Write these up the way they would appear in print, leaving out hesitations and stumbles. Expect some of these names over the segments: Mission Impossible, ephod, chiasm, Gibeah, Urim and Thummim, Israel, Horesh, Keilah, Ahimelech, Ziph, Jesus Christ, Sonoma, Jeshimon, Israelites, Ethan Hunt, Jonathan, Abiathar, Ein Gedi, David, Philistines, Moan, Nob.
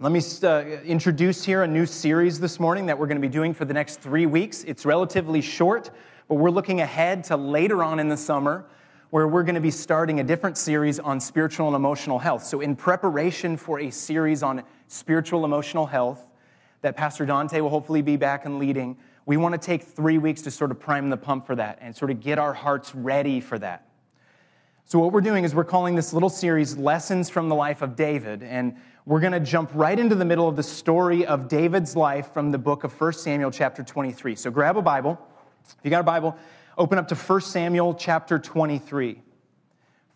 Let me introduce here a new series this morning that we're going to be doing for the next 3 weeks. It's relatively short, but we're looking ahead to later on in the summer where we're going to be starting a different series on spiritual and emotional health. So in preparation for a series on spiritual emotional health that Pastor Dante will hopefully be back and leading, we want to take 3 weeks to sort of prime the pump for that and sort of get our hearts ready for that. So what we're doing is we're calling this little series Lessons from the Life of David, and we're going to jump right into the middle of the story of David's life from the book of 1 Samuel chapter 23. So grab a Bible. If you got a Bible, open up to 1 Samuel chapter 23.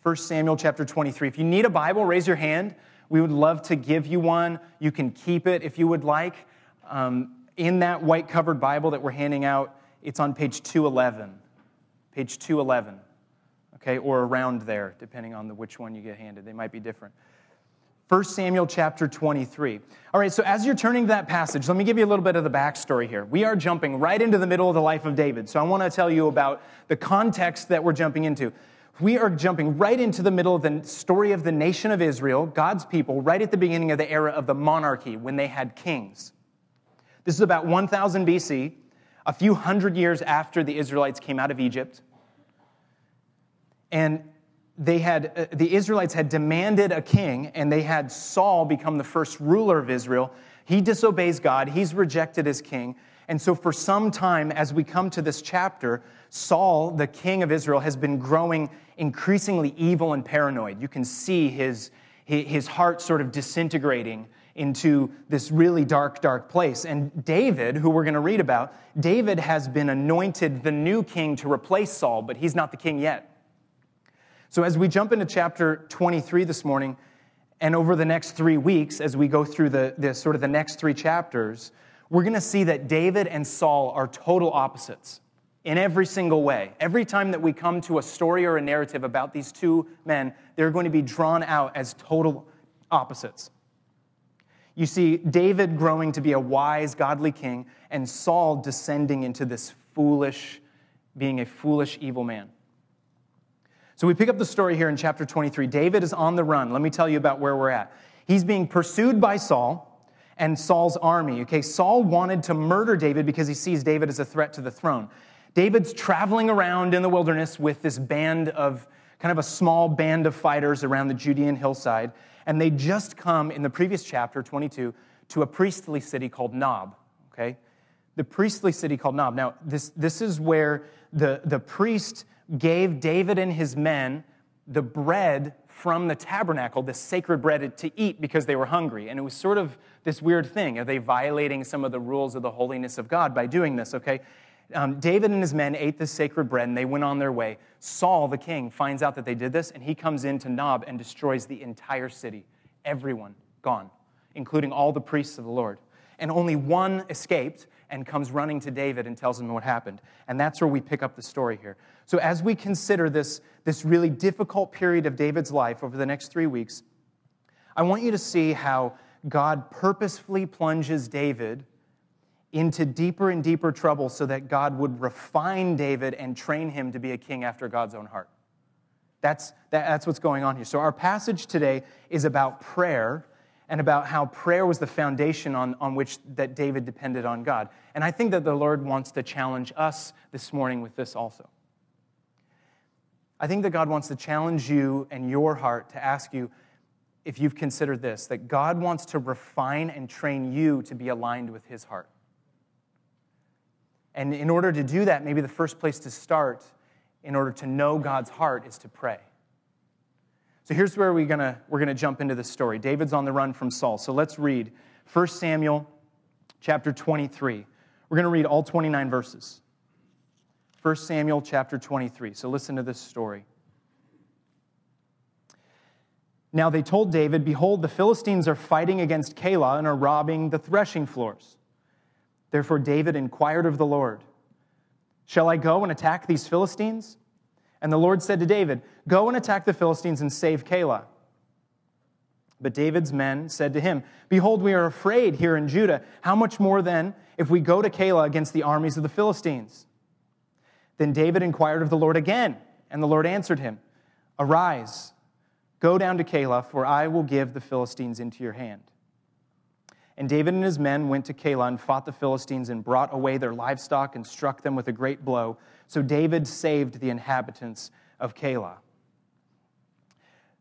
1 Samuel chapter 23. If you need a Bible, raise your hand. We would love to give you one. You can keep it if you would like. In that white-covered Bible that we're handing out, it's on page 211. Page 211. Okay, or around there, depending on which one you get handed. They might be different. 1 Samuel chapter 23. All right, so as you're turning to that passage, let me give you a little bit of the backstory here. We are jumping right into the middle of the life of David. So I want to tell you about the context that we're jumping into. We are jumping right into the middle of the story of the nation of Israel, God's people, right at the beginning of the era of the monarchy when they had kings. This is about 1000 BC, a few hundred years after the Israelites came out of Egypt. And they had the Israelites had demanded a king, and they had Saul become the first ruler of Israel. He disobeys God. He's rejected as king. And so for some time, as we come to this chapter, Saul, the king of Israel, has been growing increasingly evil and paranoid. You can see his heart sort of disintegrating into this really dark, dark place. And David, who we're going to read about, David has been anointed the new king to replace Saul, but he's not the king yet. So as we jump into chapter 23 this morning, and over the next 3 weeks, as we go through the sort of the next three chapters, we're going to see that David and Saul are total opposites in every single way. Every time that we come to a story or a narrative about these two men, they're going to be drawn out as total opposites. You see David growing to be a wise, godly king, and Saul descending into this being a foolish, evil man. So we pick up the story here in chapter 23. David is on the run. Let me tell you about where we're at. He's being pursued by Saul and Saul's army. Okay, Saul wanted to murder David because he sees David as a threat to the throne. David's traveling around in the wilderness with this band of, kind of a small band of fighters around the Judean hillside. And they just come, in the previous chapter, 22, to a priestly city called Nob. Okay, the priestly city called Nob. Now, this is where the priest gave David and his men the bread from the tabernacle, the sacred bread to eat because they were hungry. And it was sort of this weird thing. Are they violating some of the rules of the holiness of God by doing this, okay? David and his men ate the sacred bread, and they went on their way. Saul, the king, finds out that they did this, and he comes into Nob and destroys the entire city. Everyone gone, including all the priests of the Lord. And only one escaped, and comes running to David and tells him what happened. And that's where we pick up the story here. So as we consider this really difficult period of David's life over the next 3 weeks, I want you to see how God purposefully plunges David into deeper and deeper trouble so that God would refine David and train him to be a king after God's own heart. That's what's going on here. So our passage today is about prayer, and about how prayer was the foundation on which that David depended on God. And I think that the Lord wants to challenge us this morning with this also. I think that God wants to challenge you and your heart to ask you if you've considered this, that God wants to refine and train you to be aligned with his heart. And in order to do that, maybe the first place to start in order to know God's heart is to pray. So here's where we're going to jump into the story. David's on the run from Saul. So let's read 1 Samuel chapter 23. We're going to read all 29 verses. 1 Samuel chapter 23. So listen to this story. Now they told David, "Behold, the Philistines are fighting against Keilah and are robbing the threshing floors." Therefore David inquired of the Lord, "Shall I go and attack these Philistines?" And the Lord said to David, "Go and attack the Philistines and save Keilah." But David's men said to him, "Behold, we are afraid here in Judah. How much more then if we go to Keilah against the armies of the Philistines?" Then David inquired of the Lord again, and the Lord answered him, "Arise, go down to Keilah, for I will give the Philistines into your hand." And David and his men went to Keilah and fought the Philistines and brought away their livestock and struck them with a great blow. So David saved the inhabitants of Keilah.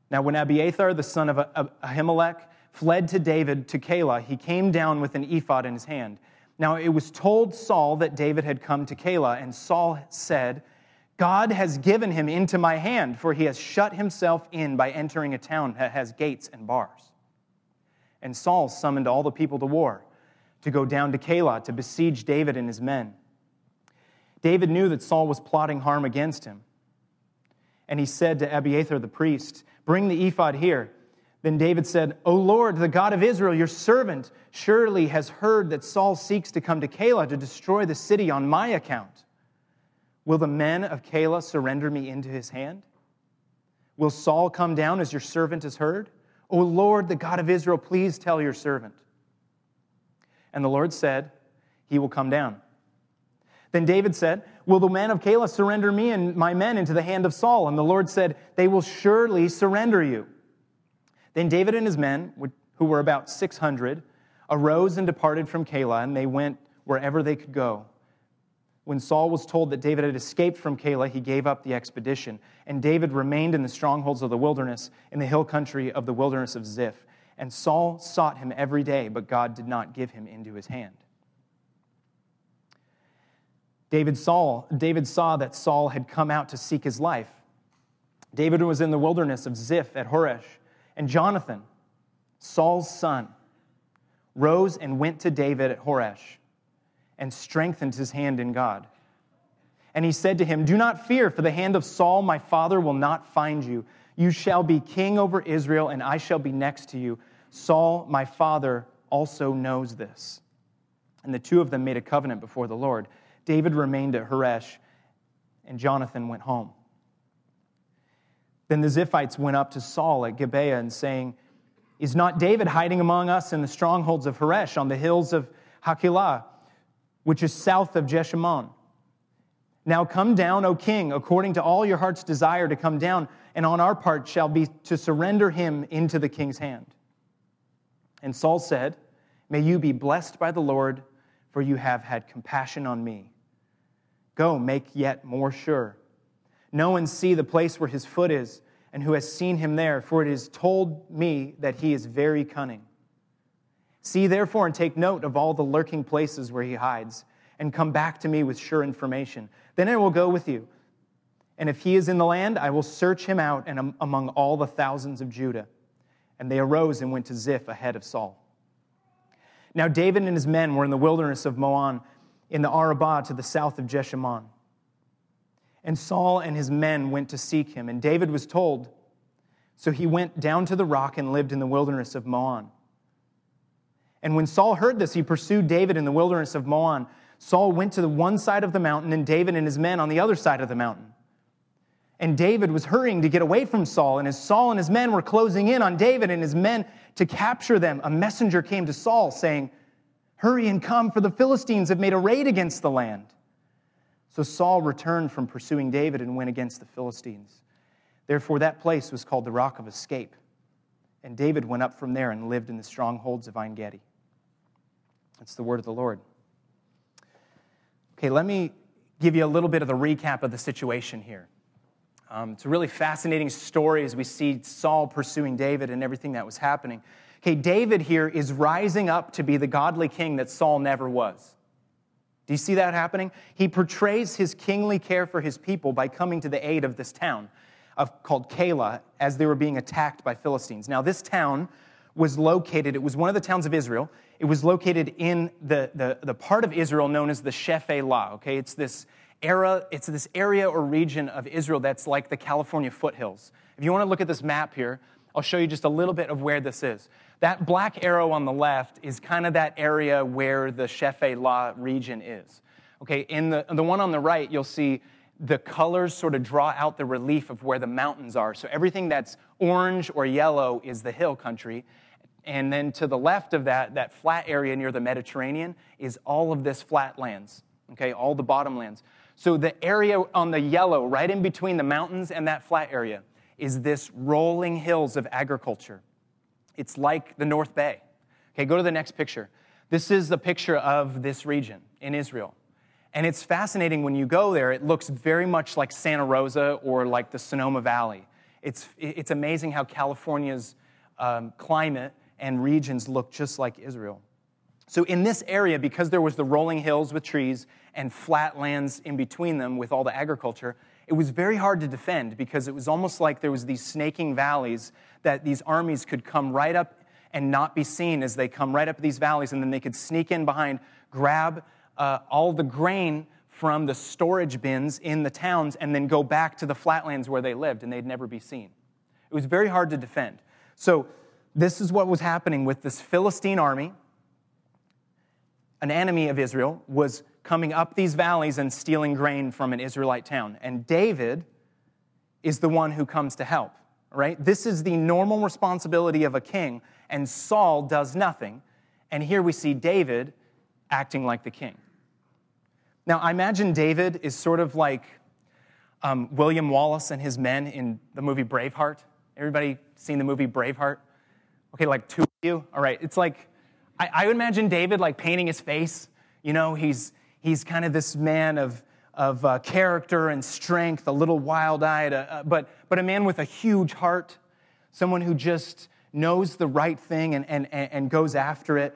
Now when Abiathar, the son of Ahimelech, fled to David to Keilah, he came down with an ephod in his hand. Now it was told Saul that David had come to Keilah, and Saul said, God has given him into my hand, for he has shut himself in by entering a town that has gates and bars. And Saul summoned all the people to war, to go down to Keilah to besiege David and his men. David knew that Saul was plotting harm against him. And he said to Abiathar the priest, bring the ephod here. Then David said, O Lord, the God of Israel, your servant surely has heard that Saul seeks to come to Keilah to destroy the city on my account. Will the men of Keilah surrender me into his hand? Will Saul come down as your servant has heard? O Lord, the God of Israel, please tell your servant. And the Lord said, he will come down. Then David said, will the men of Keilah surrender me and my men into the hand of Saul? And the Lord said, they will surely surrender you. Then David and his men, who were about 600, arose and departed from Keilah, and they went wherever they could go. When Saul was told that David had escaped from Keilah, he gave up the expedition. And David remained in the strongholds of the wilderness, in the hill country of the wilderness of Ziph. And Saul sought him every day, but God did not give him into his hand. David saw that Saul had come out to seek his life. David was in the wilderness of Ziph at Horesh. And Jonathan, Saul's son, rose and went to David at Horesh and strengthened his hand in God. And he said to him, do not fear, for the hand of Saul my father will not find you. You shall be king over Israel, and I shall be next to you. Saul my father also knows this. And the two of them made a covenant before the Lord. David remained at Horesh, and Jonathan went home. Then the Ziphites went up to Saul at Gibeah and saying, is not David hiding among us in the strongholds of Horesh on the hills of Hakilah, which is south of Jeshimon? Now come down, O king, according to all your heart's desire to come down, and on our part shall be to surrender him into the king's hand. And Saul said, may you be blessed by the Lord, for you have had compassion on me. Go, make yet more sure. Know and see the place where his foot is, and who has seen him there, for it is told me that he is very cunning. See therefore and take note of all the lurking places where he hides, and come back to me with sure information. Then I will go with you. And if he is in the land, I will search him out and among all the thousands of Judah. And they arose and went to Ziph ahead of Saul. Now David and his men were in the wilderness of Moan, in the Arabah to the south of Jeshimon. And Saul and his men went to seek him, and David was told. So he went down to the rock and lived in the wilderness of Moan. And when Saul heard this, he pursued David in the wilderness of Moan. Saul went to the one side of the mountain, and David and his men on the other side of the mountain. And David was hurrying to get away from Saul, and as Saul and his men were closing in on David and his men to capture them, a messenger came to Saul saying, hurry and come, for the Philistines have made a raid against the land. So Saul returned from pursuing David and went against the Philistines. Therefore, that place was called the Rock of Escape. And David went up from there and lived in the strongholds of Ein Gedi. That's the word of the Lord. Okay, let me give you a little bit of the recap of the situation here. It's a really fascinating story as we see Saul pursuing David and everything that was happening. Okay, David here is rising up to be the godly king that Saul never was. Do you see that happening? He portrays his kingly care for his people by coming to the aid of this town called Keilah as they were being attacked by Philistines. Now, this town was located, it was one of the towns of Israel. It was located in the part of Israel known as the Shephelah. Okay, it's this area or region of Israel that's like the California foothills. If you want to look at this map here, I'll show you just a little bit of where this is. That black arrow on the left is kind of that area where the Shephelah region is. Okay, in the one on the right, you'll see the colors sort of draw out the relief of where the mountains are. So everything that's orange or yellow is the hill country. And then to the left of that flat area near the Mediterranean is all of this flatlands, okay, all the bottomlands. So the area on the yellow, right in between the mountains and that flat area, is this rolling hills of agriculture. It's like the North Bay. Okay, go to the next picture. This is the picture of this region in Israel. And it's fascinating when you go there. It looks very much like Santa Rosa or like the Sonoma Valley. It's amazing how California's climate and regions look just like Israel. So in this area, because there was the rolling hills with trees and flat lands in between them with all the agriculture, it was very hard to defend because it was almost like there was these snaking valleys that these armies could come right up and not be seen as they come right up these valleys, and then they could sneak in behind, grab all the grain from the storage bins in the towns, and then go back to the flatlands where they lived, and they'd never be seen. It was very hard to defend. So this is what was happening with this Philistine army. An enemy of Israel was coming up these valleys and stealing grain from an Israelite town. And David is the one who comes to help, right? This is the normal responsibility of a king, and Saul does nothing. And here we see David acting like the king. Now, I imagine David is sort of like William Wallace and his men in the movie Braveheart. Everybody seen the movie Braveheart? Okay, like two of you? All right, it's like, I would imagine David like painting his face. You know, he's kind of this man of character and strength, a little wild-eyed, but a man with a huge heart, someone who just knows the right thing and goes after it.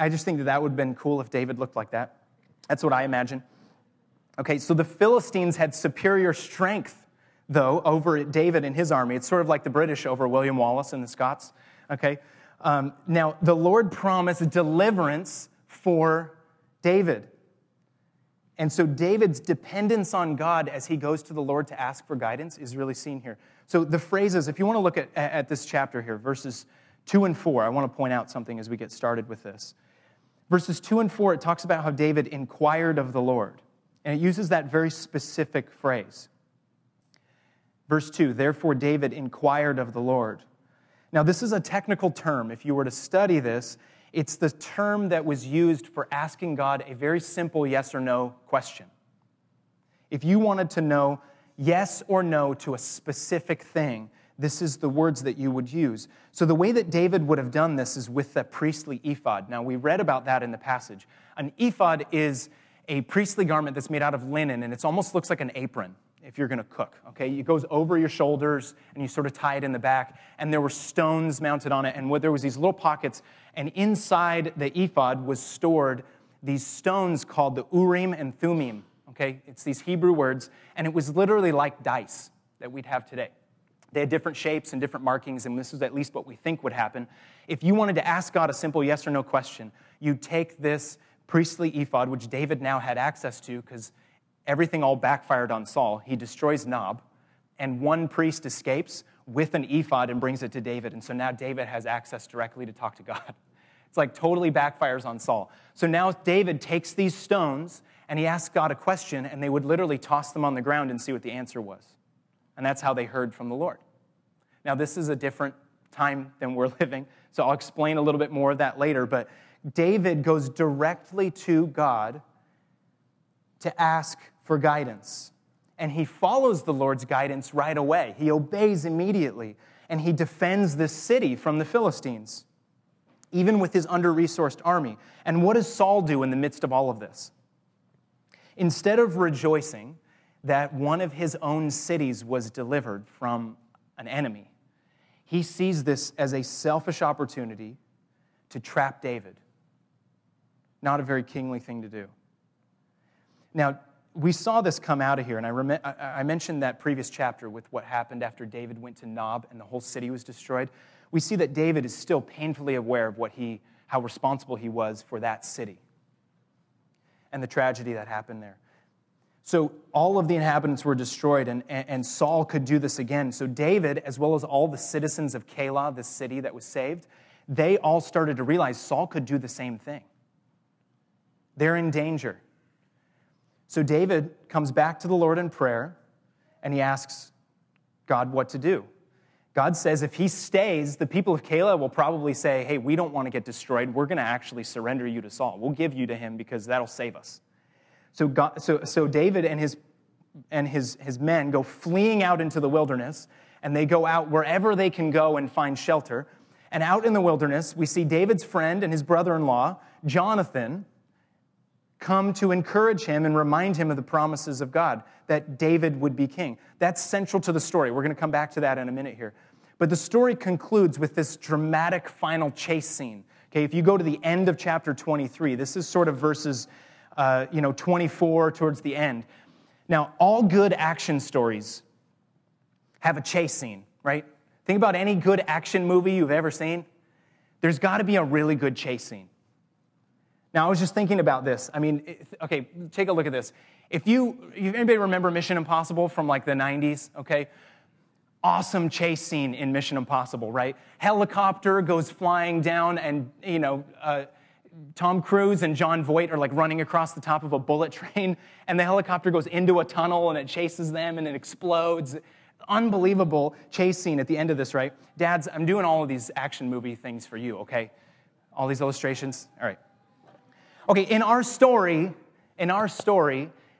I just think that would have been cool if David looked like that. That's what I imagine. Okay, so the Philistines had superior strength, though, over David and his army. It's sort of like the British over William Wallace and the Scots. Okay, now the Lord promised deliverance for David. And so David's dependence on God as he goes to the Lord to ask for guidance is really seen here. So the phrases, if you want to look at this chapter here, verses 2 and 4, I want to point out something as we get started with this. Verses 2 and 4, it talks about how David inquired of the Lord. And it uses that very specific phrase. Verse 2, therefore David inquired of the Lord. Now this is a technical term. If you were to study this, it's the term that was used for asking God a very simple yes or no question. If you wanted to know yes or no to a specific thing, this is the words that you would use. So the way that David would have done this is with the priestly ephod. Now, we read about that in the passage. An ephod is a priestly garment that's made out of linen, and it almost looks like an apron if you're going to cook, okay? It goes over your shoulders, and you sort of tie it in the back, and there were stones mounted on it, and there was these little pockets, and inside the ephod was stored these stones called the Urim and Thummim, okay? It's these Hebrew words, and it was literally like dice that we'd have today. They had different shapes and different markings, and this is at least what we think would happen. If you wanted to ask God a simple yes or no question, you'd take this priestly ephod, which David now had access to because everything all backfired on Saul. He destroys Nob, and one priest escapes with an ephod and brings it to David. And so now David has access directly to talk to God. It's like totally backfires on Saul. So now David takes these stones, and he asks God a question, and they would literally toss them on the ground and see what the answer was. And that's how they heard from the Lord. Now, this is a different time than we're living, so I'll explain a little bit more of that later. But David goes directly to God to ask for guidance. And he follows the Lord's guidance right away. He obeys immediately, and he defends this city from the Philistines, even with his under-resourced army. And what does Saul do in the midst of all of this? Instead of rejoicing that one of his own cities was delivered from an enemy, he sees this as a selfish opportunity to trap David. Not a very kingly thing to do. Now, we saw this come out of here, and I mentioned that previous chapter with what happened after David went to Nob and the whole city was destroyed. We see that David is still painfully aware of how responsible he was for that city and the tragedy that happened there. So all of the inhabitants were destroyed, and Saul could do this again. So David, as well as all the citizens of Keilah, the city that was saved, they all started to realize Saul could do the same thing. They're in danger. So David comes back to the Lord in prayer, and he asks God what to do. God says if he stays, the people of Keilah will probably say, hey, we don't want to get destroyed. We're going to actually surrender you to Saul. We'll give you to him because that'll save us. So God, so David and his men go fleeing out into the wilderness, and they go out wherever they can go and find shelter. And out in the wilderness, we see David's friend and his brother-in-law, Jonathan, come to encourage him and remind him of the promises of God, that David would be king. That's central to the story. We're going to come back to that in a minute here. But the story concludes with this dramatic final chase scene. Okay, if you go to the end of chapter 23, this is sort of verses 24 towards the end. Now, all good action stories have a chase scene, right? Think about any good action movie you've ever seen. There's got to be a really good chase scene. Now, I was just thinking about this. I mean, okay, take a look at this. If anybody remember Mission Impossible from like the 90s, okay? Awesome chase scene in Mission Impossible, right? Helicopter goes flying down and, Tom Cruise and John Voight are like running across the top of a bullet train, and the helicopter goes into a tunnel and it chases them and it explodes. Unbelievable chase scene at the end of this, right? Dads, I'm doing all of these action movie things for you, okay? All these illustrations, all right. Okay, in our story,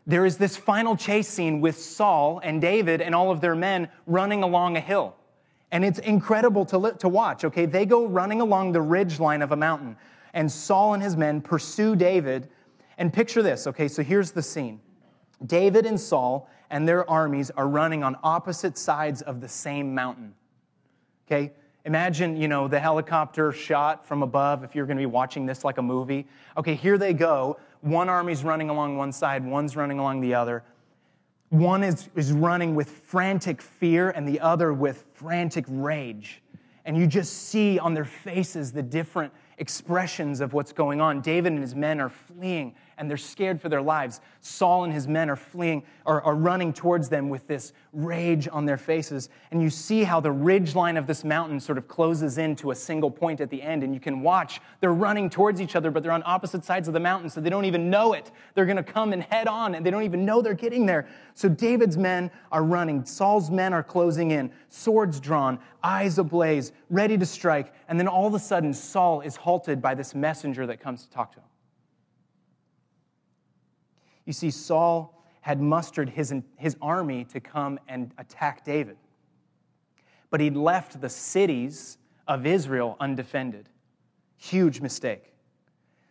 there is this final chase scene with Saul and David and all of their men running along a hill. And it's incredible to watch, okay? They go running along the ridge line of a mountain. And Saul and his men pursue David. And picture this, okay? So here's the scene. David and Saul and their armies are running on opposite sides of the same mountain, okay? Imagine, the helicopter shot from above if you're going to be watching this like a movie. Okay, here they go. One army's running along one side. One's running along the other. One is running with frantic fear and the other with frantic rage. And you just see on their faces the different expressions of what's going on. David and his men are fleeing, and they're scared for their lives. Saul and his men are fleeing, are running towards them with this rage on their faces. And you see how the ridge line of this mountain sort of closes into a single point at the end, and you can watch. They're running towards each other, but they're on opposite sides of the mountain, so they don't even know it. They're going to come and head on, and they don't even know they're getting there. So David's men are running. Saul's men are closing in, swords drawn, eyes ablaze, ready to strike. And then all of a sudden, Saul is halted by this messenger that comes to talk to him. You see, Saul had mustered his army to come and attack David. But he'd left the cities of Israel undefended. Huge mistake.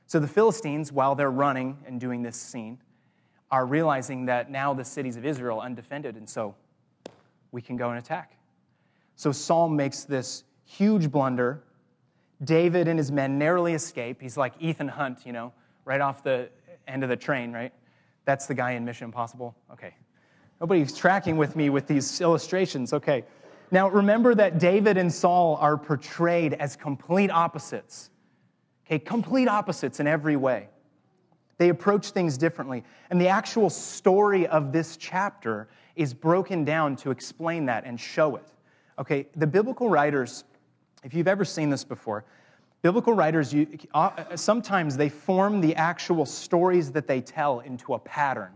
So the Philistines, while they're running and doing this scene, are realizing that now the cities of Israel are undefended, and so we can go and attack. So Saul makes this huge blunder. David and his men narrowly escape. He's like Ethan Hunt, right off the end of the train, right? That's the guy in Mission Impossible. Okay. Nobody's tracking with me with these illustrations. Okay. Now, remember that David and Saul are portrayed as complete opposites. Okay, complete opposites in every way. They approach things differently. And the actual story of this chapter is broken down to explain that and show it. Okay, the biblical writers, if you've ever seen this before, biblical writers, sometimes they form the actual stories that they tell into a pattern,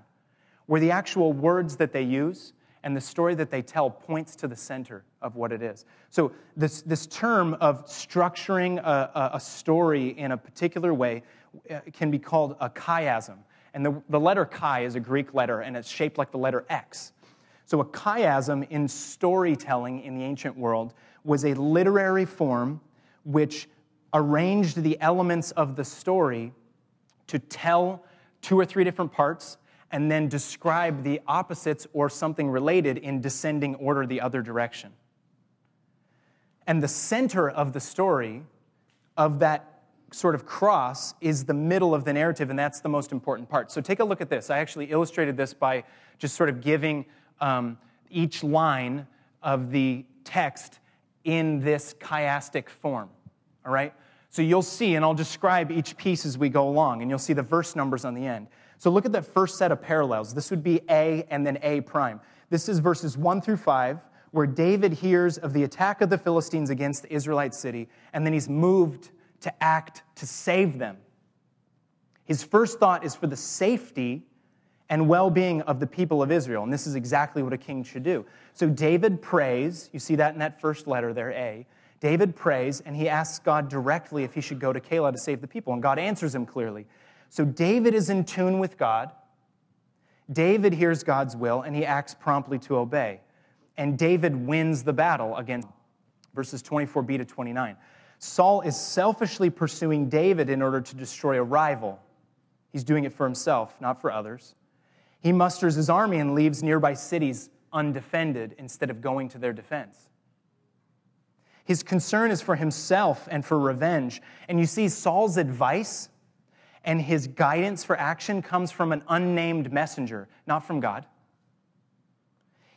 where the actual words that they use and the story that they tell points to the center of what it is. So this term of structuring a story in a particular way can be called a chiasm. And the letter chi is a Greek letter, and it's shaped like the letter X. So a chiasm in storytelling in the ancient world was a literary form which arranged the elements of the story to tell two or three different parts and then describe the opposites or something related in descending order the other direction. And the center of the story of that sort of cross is the middle of the narrative, and that's the most important part. So take a look at this. I actually illustrated this by just sort of giving each line of the text in this chiastic form. All right? So you'll see, and I'll describe each piece as we go along, and you'll see the verse numbers on the end. So look at that first set of parallels. This would be A and then A prime. This is verses 1 through 5, where David hears of the attack of the Philistines against the Israelite city, and then he's moved to act to save them. His first thought is for the safety and well-being of the people of Israel, and this is exactly what a king should do. So David prays. You see that in that first letter there, A. David prays, and he asks God directly if he should go to Keilah to save the people, and God answers him clearly. So David is in tune with God. David hears God's will, and he acts promptly to obey. And David wins the battle against verses 24b to 29. Saul is selfishly pursuing David in order to destroy a rival. He's doing it for himself, not for others. He musters his army and leaves nearby cities undefended instead of going to their defense. His concern is for himself and for revenge. And you see, Saul's advice and his guidance for action comes from an unnamed messenger, not from God.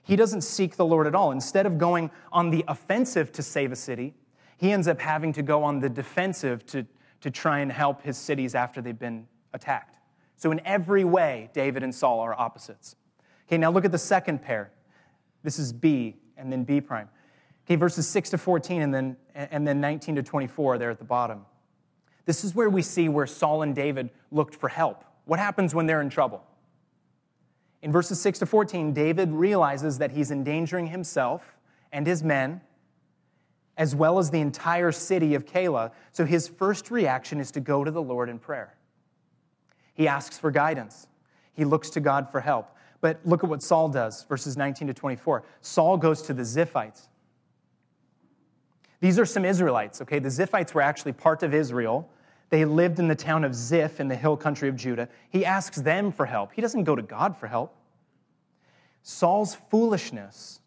He doesn't seek the Lord at all. Instead of going on the offensive to save a city, he ends up having to go on the defensive to try and help his cities after they've been attacked. So in every way, David and Saul are opposites. Okay, now look at the second pair. This is B and then B prime. Okay, verses 6 to 14 and then 19 to 24 there at the bottom. This is where we see where Saul and David looked for help. What happens when they're in trouble? In verses 6 to 14, David realizes that he's endangering himself and his men, as well as the entire city of Keilah. So his first reaction is to go to the Lord in prayer. He asks for guidance. He looks to God for help. But look at what Saul does, verses 19 to 24. Saul goes to the Ziphites. These are some Israelites, okay? The Ziphites were actually part of Israel. They lived in the town of Ziph in the hill country of Judah. He asks them for help. He doesn't go to God for help. Saul's foolishness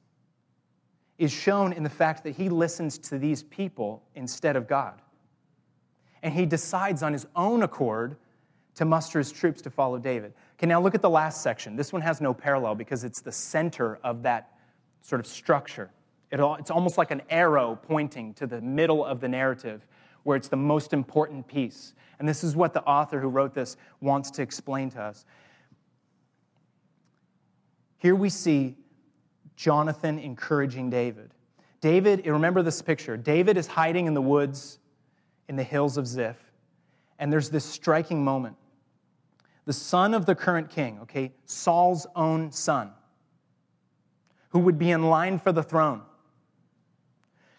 is shown in the fact that he listens to these people instead of God. And he decides on his own accord to muster his troops to follow David. Okay, now look at the last section. This one has no parallel because it's the center of that sort of structure. It's almost like an arrow pointing to the middle of the narrative where it's the most important piece. And this is what the author who wrote this wants to explain to us. Here we see Jonathan encouraging David. David, remember this picture. David is hiding in the woods in the hills of Ziph. And there's this striking moment. The son of the current king, okay, Saul's own son, who would be in line for the throne,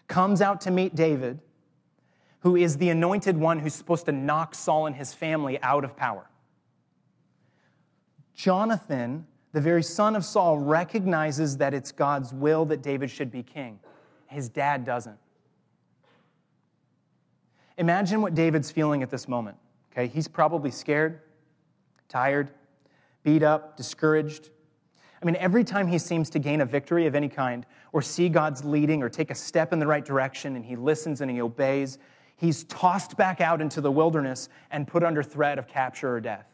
comes out to meet David, who is the anointed one who's supposed to knock Saul and his family out of power. Jonathan, the very son of Saul, recognizes that it's God's will that David should be king. His dad doesn't. Imagine what David's feeling at this moment. Okay, he's probably scared, tired, beat up, discouraged. I mean, every time he seems to gain a victory of any kind or see God's leading or take a step in the right direction and he listens and he obeys, he's tossed back out into the wilderness and put under threat of capture or death.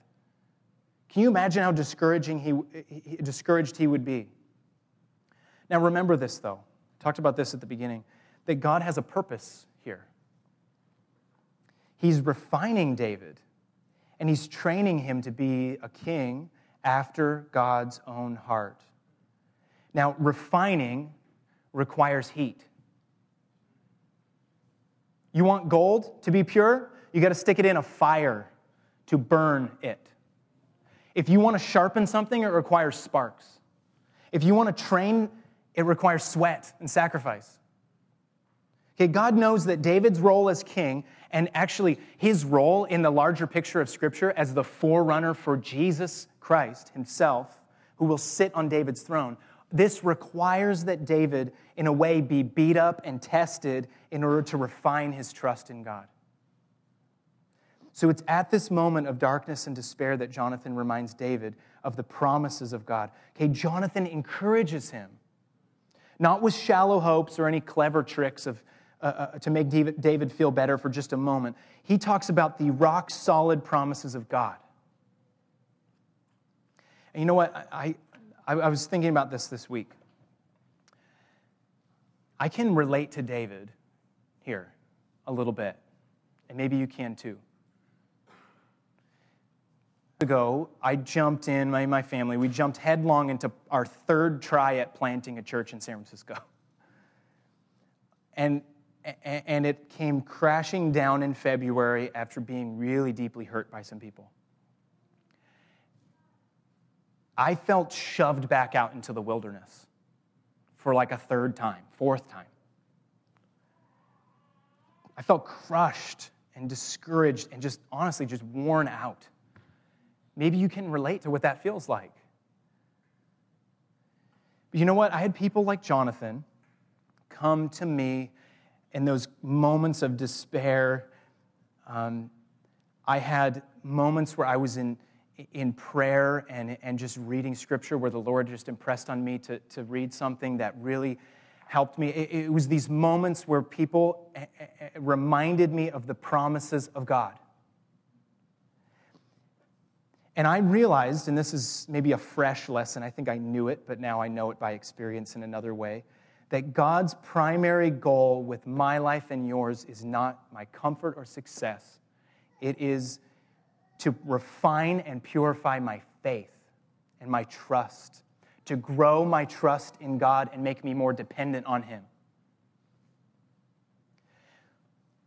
Can you imagine how discouraged he would be? Now, remember this, though. I talked about this at the beginning, that God has a purpose here. He's refining David, and he's training him to be a king after God's own heart. Now, refining requires heat. You want gold to be pure? You got to stick it in a fire to burn it. If you want to sharpen something, it requires sparks. If you want to train, it requires sweat and sacrifice. Okay, God knows that David's role as king, and actually his role in the larger picture of Scripture as the forerunner for Jesus Christ himself, who will sit on David's throne, this requires that David, in a way, be beat up and tested in order to refine his trust in God. So it's at this moment of darkness and despair that Jonathan reminds David of the promises of God. Okay, Jonathan encourages him, not with shallow hopes or any clever tricks of to make David feel better for just a moment. He talks about the rock-solid promises of God. And you know what? I was thinking about this week. I can relate to David here a little bit, and maybe you can too. Ago, I jumped in, my family, we jumped headlong into our third try at planting a church in San Francisco. And it came crashing down in February after being really deeply hurt by some people. I felt shoved back out into the wilderness for like a fourth time. I felt crushed and discouraged and just honestly just worn out. Maybe you can relate to what that feels like. But you know what? I had people like Jonathan come to me in those moments of despair, I had moments where I was in prayer and just reading Scripture, where the Lord just impressed on me to read something that really helped me. It was these moments where people reminded me of the promises of God. And I realized, and this is maybe a fresh lesson, I think I knew it, but now I know it by experience in another way, that God's primary goal with my life and yours is not my comfort or success. It is to refine and purify my faith and my trust, to grow my trust in God and make me more dependent on Him.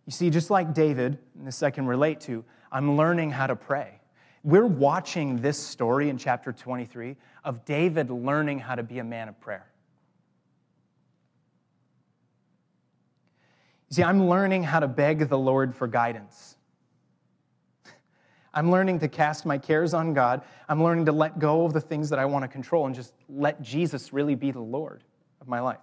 You see, just like David, and this I can relate to, I'm learning how to pray. We're watching this story in chapter 23 of David learning how to be a man of prayer. You see, I'm learning how to beg the Lord for guidance. I'm learning to cast my cares on God. I'm learning to let go of the things that I want to control and just let Jesus really be the Lord of my life.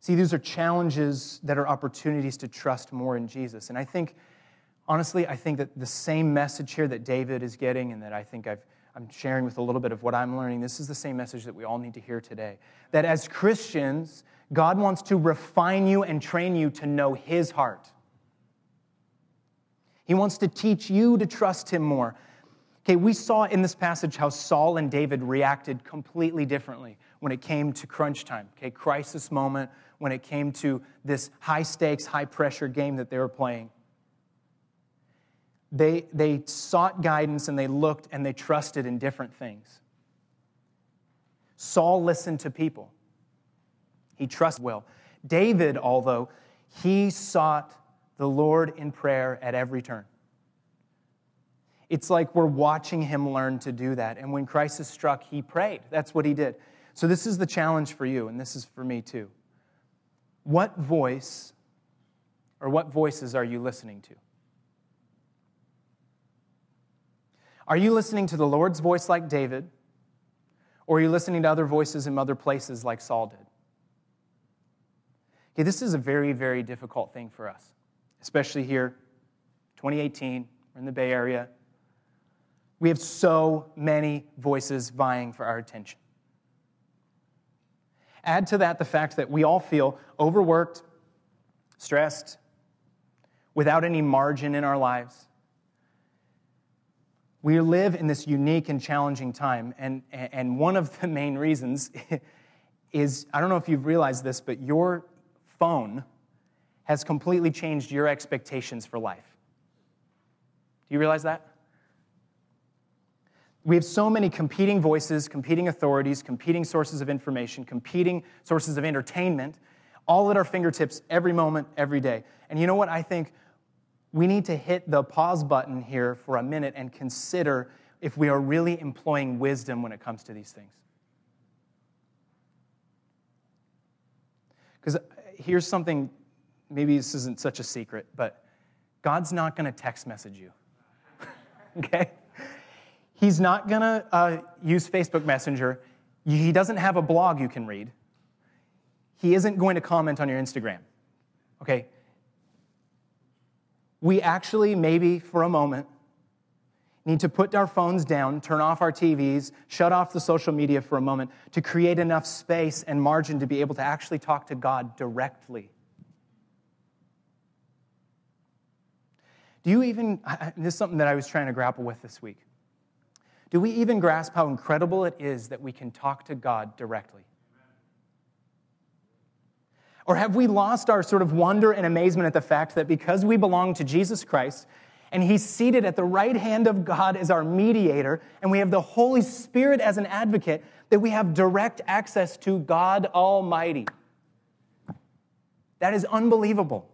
See, these are challenges that are opportunities to trust more in Jesus. And I think, honestly, I think that the same message here that David is getting and that I think I'm sharing with a little bit of what I'm learning, this is the same message that we all need to hear today. That as Christians, God wants to refine you and train you to know His heart. He wants to teach you to trust Him more. Okay, we saw in this passage how Saul and David reacted completely differently when it came to crunch time, okay, crisis moment, when it came to this high-stakes, high-pressure game that they were playing. They sought guidance, and they looked, and they trusted in different things. Saul listened to people. He trusted well. David, although, he sought the Lord in prayer at every turn. It's like we're watching him learn to do that. And when crisis struck, he prayed. That's what he did. So this is the challenge for you, and this is for me too. What voice or what voices are you listening to? Are you listening to the Lord's voice like David, or are you listening to other voices in other places like Saul did? Okay, this is a very, very difficult thing for us, especially here, 2018, we're in the Bay Area. We have so many voices vying for our attention. Add to that the fact that we all feel overworked, stressed, without any margin in our lives. We live in this unique and challenging time, and one of the main reasons is, I don't know if you've realized this, but your phone has completely changed your expectations for life. Do you realize that? We have so many competing voices, competing authorities, competing sources of information, competing sources of entertainment, all at our fingertips every moment, every day. And you know what? I think we need to hit the pause button here for a minute and consider if we are really employing wisdom when it comes to these things. Because here's something, maybe this isn't such a secret, but God's not going to text message you, okay? He's not going to use Facebook Messenger. He doesn't have a blog you can read. He isn't going to comment on your Instagram, okay? We actually, maybe for a moment, need to put our phones down, turn off our TVs, shut off the social media for a moment to create enough space and margin to be able to actually talk to God directly. Do you even, this is something that I was trying to grapple with this week. Do we even grasp how incredible it is that we can talk to God directly? Or have we lost our sort of wonder and amazement at the fact that because we belong to Jesus Christ and He's seated at the right hand of God as our mediator and we have the Holy Spirit as an advocate, that we have direct access to God Almighty? That is unbelievable.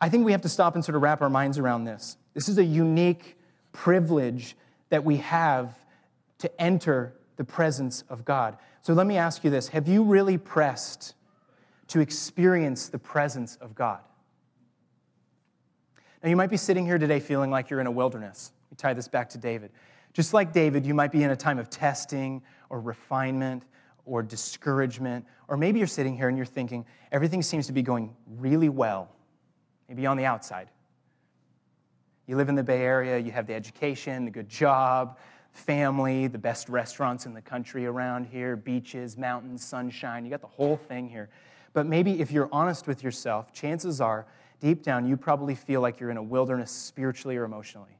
I think we have to stop and sort of wrap our minds around this. This is a unique privilege that we have to enter the presence of God. So let me ask you this. Have you really pressed to experience the presence of God? Now, you might be sitting here today feeling like you're in a wilderness. We tie this back to David. Just like David, you might be in a time of testing or refinement or discouragement, or maybe you're sitting here and you're thinking, everything seems to be going really well, maybe on the outside. You live in the Bay Area, you have the education, the good job, family, the best restaurants in the country around here, beaches, mountains, sunshine, you got the whole thing here. But maybe if you're honest with yourself, chances are, deep down, you probably feel like you're in a wilderness spiritually or emotionally.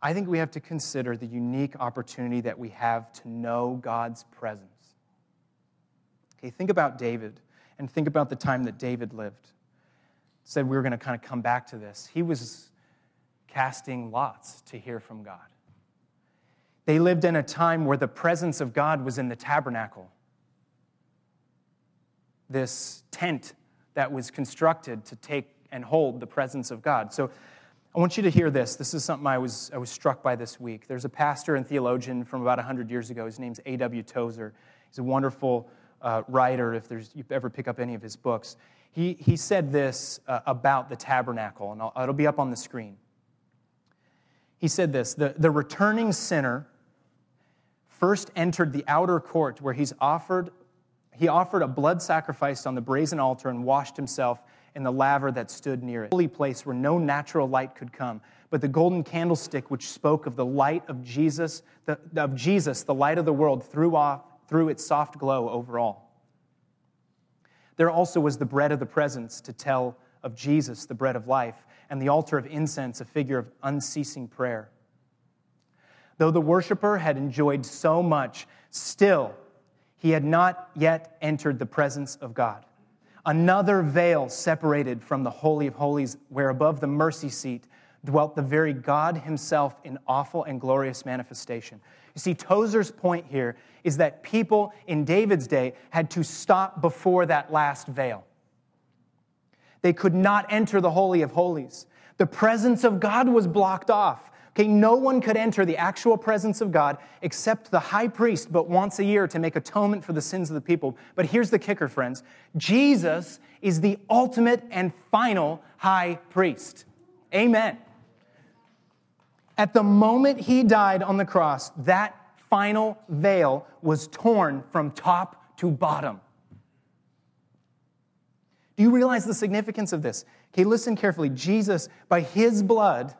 I think we have to consider the unique opportunity that we have to know God's presence. Okay, think about David, and think about the time that David lived. Said we were going to kind of come back to this. He was casting lots to hear from God. They lived in a time where the presence of God was in the tabernacle, this tent that was constructed to take and hold the presence of God. So I want you to hear this. This is something I was struck by this week. There's a pastor and theologian from about 100 years ago. His name's A.W. Tozer. He's a wonderful writer if you ever pick up any of his books. He said this about the tabernacle, and it'll be up on the screen. He said this, the returning sinner first entered the outer court where he offered a blood sacrifice on the brazen altar and washed himself in the laver that stood near it, a holy place where no natural light could come, but the golden candlestick which spoke of the light of Jesus, the light of the world, threw its soft glow over all. There also was the bread of the presence to tell of Jesus, the bread of life, and the altar of incense, a figure of unceasing prayer. Though the worshiper had enjoyed so much, still he had not yet entered the presence of God. Another veil separated from the Holy of Holies, where above the mercy seat dwelt the very God himself in awful and glorious manifestation. You see, Tozer's point here is that people in David's day had to stop before that last veil. They could not enter the Holy of Holies. The presence of God was blocked off. Okay, no one could enter the actual presence of God except the high priest, but once a year to make atonement for the sins of the people. But here's the kicker, friends. Jesus is the ultimate and final high priest. Amen. At the moment he died on the cross, that final veil was torn from top to bottom. Do you realize the significance of this? Okay, listen carefully. Jesus, by his blood,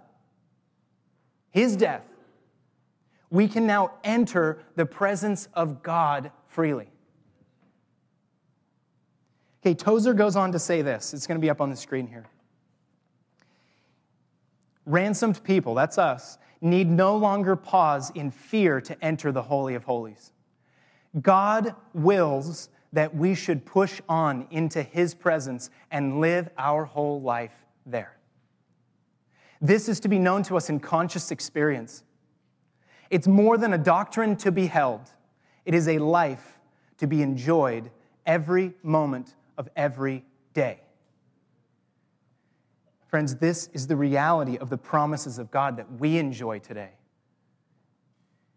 his death, we can now enter the presence of God freely. Okay, Tozer goes on to say this. It's going to be up on the screen here. Ransomed people, that's us, need no longer pause in fear to enter the Holy of Holies. God wills that we should push on into his presence and live our whole life there. This is to be known to us in conscious experience. It's more than a doctrine to be held. It is a life to be enjoyed every moment of every day. Friends, this is the reality of the promises of God that we enjoy today.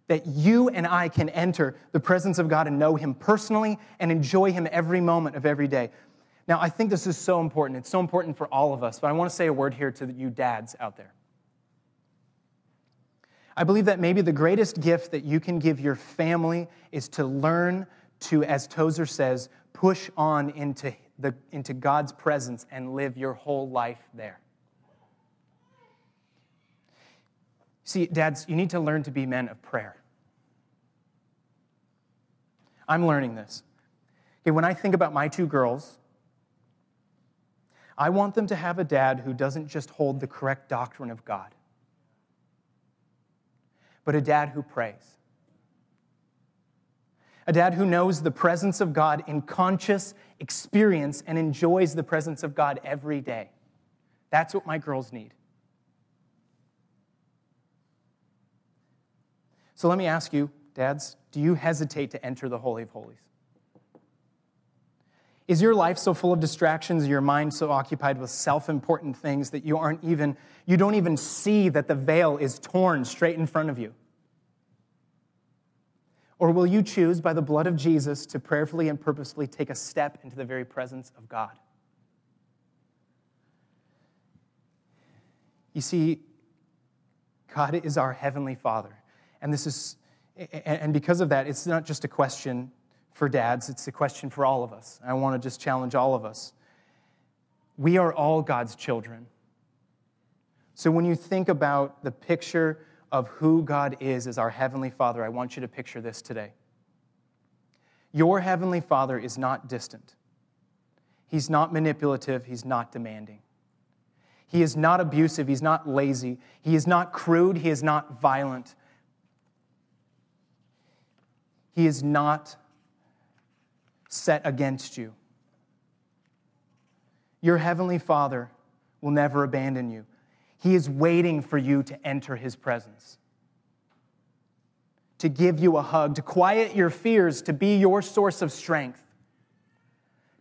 That you and I can enter the presence of God and know him personally and enjoy him every moment of every day. Now, I think this is so important. It's so important for all of us, but I want to say a word here to you dads out there. I believe that maybe the greatest gift that you can give your family is to learn to, as Tozer says, push on into God's presence and live your whole life there. See, dads, you need to learn to be men of prayer. I'm learning this. Okay, when I think about my two girls, I want them to have a dad who doesn't just hold the correct doctrine of God, but a dad who prays. A dad who knows the presence of God in conscious experience and enjoys the presence of God every day. That's what my girls need. So let me ask you, dads, do you hesitate to enter the Holy of Holies? Is your life so full of distractions, your mind so occupied with self-important things that you don't even see that the veil is torn straight in front of you? Or will you choose by the blood of Jesus to prayerfully and purposefully take a step into the very presence of God? You see, God is our Heavenly Father. And this is And because of that, it's not just a question for dads, it's a question for all of us. I want to just challenge all of us. We are all God's children. So when you think about the picture of who God is as our Heavenly Father, I want you to picture this today. Your Heavenly Father is not distant. He's not manipulative. He's not demanding. He is not abusive. He's not lazy. He is not crude. He is not violent. He is not set against you. Your Heavenly Father will never abandon you. He is waiting for you to enter His presence, to give you a hug, to quiet your fears, to be your source of strength,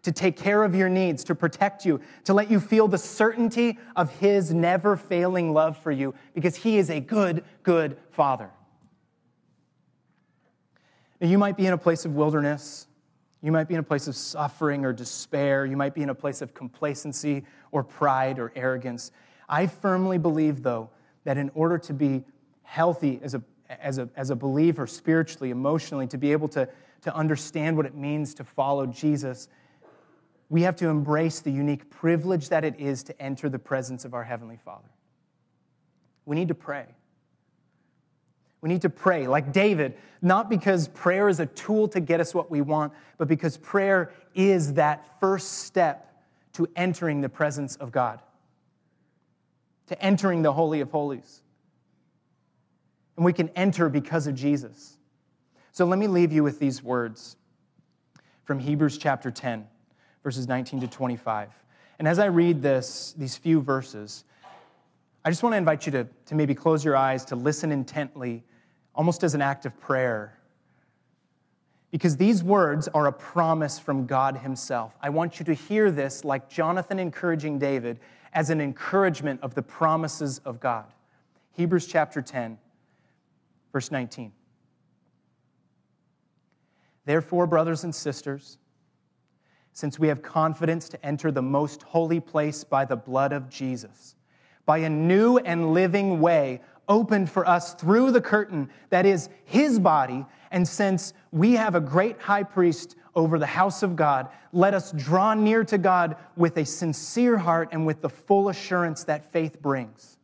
to take care of your needs, to protect you, to let you feel the certainty of His never-failing love for you, because He is a good, good Father. Now, you might be in a place of wilderness. You might be in a place of suffering or despair. You might be in a place of complacency or pride or arrogance. I firmly believe, though, that in order to be healthy as a believer spiritually, emotionally, to be able to understand what it means to follow Jesus, we have to embrace the unique privilege that it is to enter the presence of our Heavenly Father. We need to pray. We need to pray like David, not because prayer is a tool to get us what we want, but because prayer is that first step to entering the presence of God, to entering the Holy of Holies. And we can enter because of Jesus. So let me leave you with these words from Hebrews chapter 10, verses 19 to 25. And as I read these few verses, I just want to invite you to maybe close your eyes, to listen intently, almost as an act of prayer. Because these words are a promise from God Himself. I want you to hear this like Jonathan encouraging David, as an encouragement of the promises of God. Hebrews chapter 10, verse 19. Therefore, brothers and sisters, since we have confidence to enter the most holy place by the blood of Jesus, by a new and living way opened for us through the curtain that is His body, and since we have a great high priest over the house of God, let us draw near to God with a sincere heart and with the full assurance that faith brings,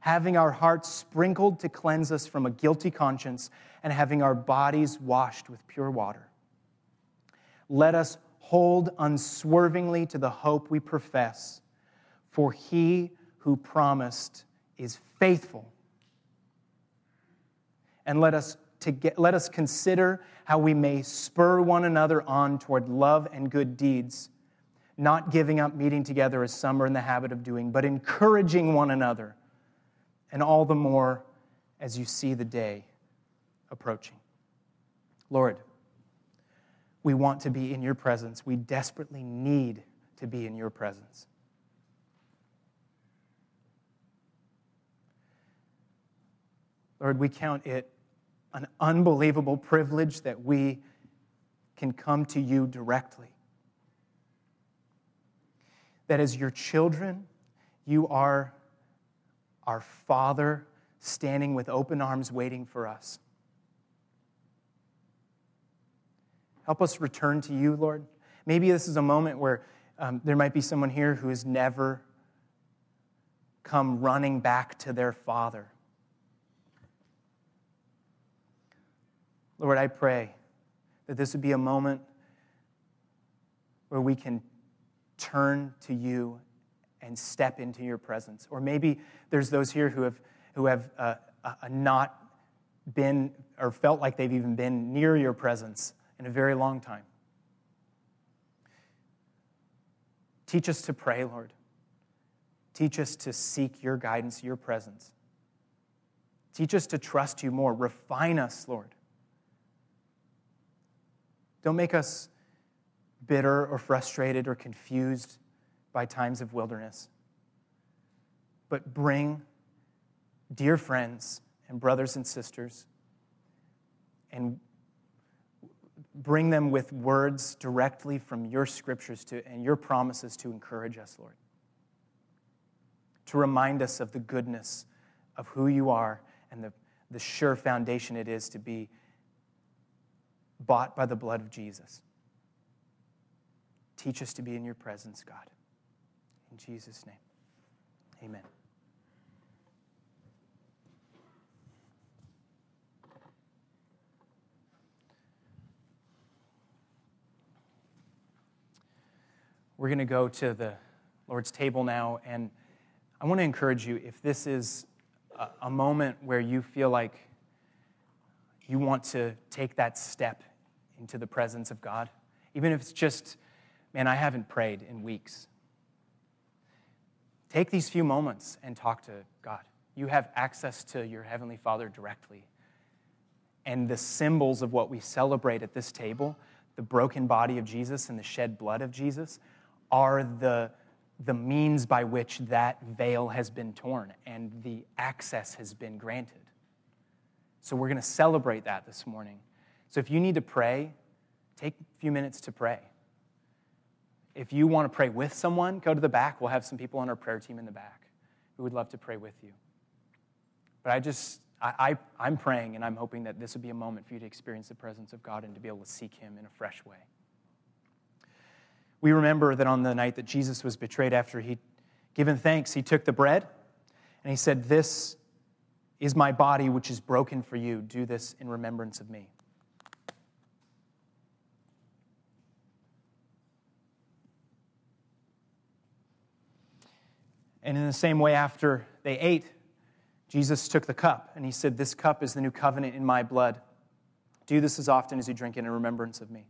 having our hearts sprinkled to cleanse us from a guilty conscience and having our bodies washed with pure water. Let us hold unswervingly to the hope we profess, for He who promised is faithful. And let us consider how we may spur one another on toward love and good deeds, not giving up meeting together as some are in the habit of doing, but encouraging one another, and all the more as you see the day approaching. Lord, we want to be in Your presence. We desperately need to be in Your presence. Lord, we count it an unbelievable privilege that we can come to You directly. That as Your children, You are our Father standing with open arms waiting for us. Help us return to You, Lord. Maybe this is a moment where there might be someone here who has never come running back to their Father. Lord, I pray that this would be a moment where we can turn to You and step into Your presence. Or maybe there's those here who have not been or felt like they've even been near Your presence in a very long time. Teach us to pray, Lord. Teach us to seek Your guidance, Your presence. Teach us to trust You more. Refine us, Lord. Don't make us bitter or frustrated or confused by times of wilderness. But bring dear friends and brothers and sisters and bring them with words directly from Your scriptures and Your promises to encourage us, Lord. To remind us of the goodness of who You are and the, the sure foundation it is to be bought by the blood of Jesus. Teach us to be in your presence, God. In Jesus' name, amen. We're going to go to the Lord's table now, and I want to encourage you, if this is a moment where you feel like you want to take that step into the presence of God, even if it's just, man, I haven't prayed in weeks, take these few moments and talk to God. You have access to your Heavenly Father directly. And the symbols of what we celebrate at this table, the broken body of Jesus and the shed blood of Jesus, are the means by which that veil has been torn and the access has been granted. So we're going to celebrate that this morning. So if you need to pray, take a few minutes to pray. If you want to pray with someone, go to the back. We'll have some people on our prayer team in the back who would love to pray with you. But I'm praying, and I'm hoping that this would be a moment for you to experience the presence of God and to be able to seek him in a fresh way. We remember that on the night that Jesus was betrayed, after he'd given thanks, he took the bread and he said, "This is my body, which is broken for you. Do this in remembrance of me." And in the same way, after they ate, Jesus took the cup and he said, "This cup is the new covenant in my blood. Do this as often as you drink it in remembrance of me."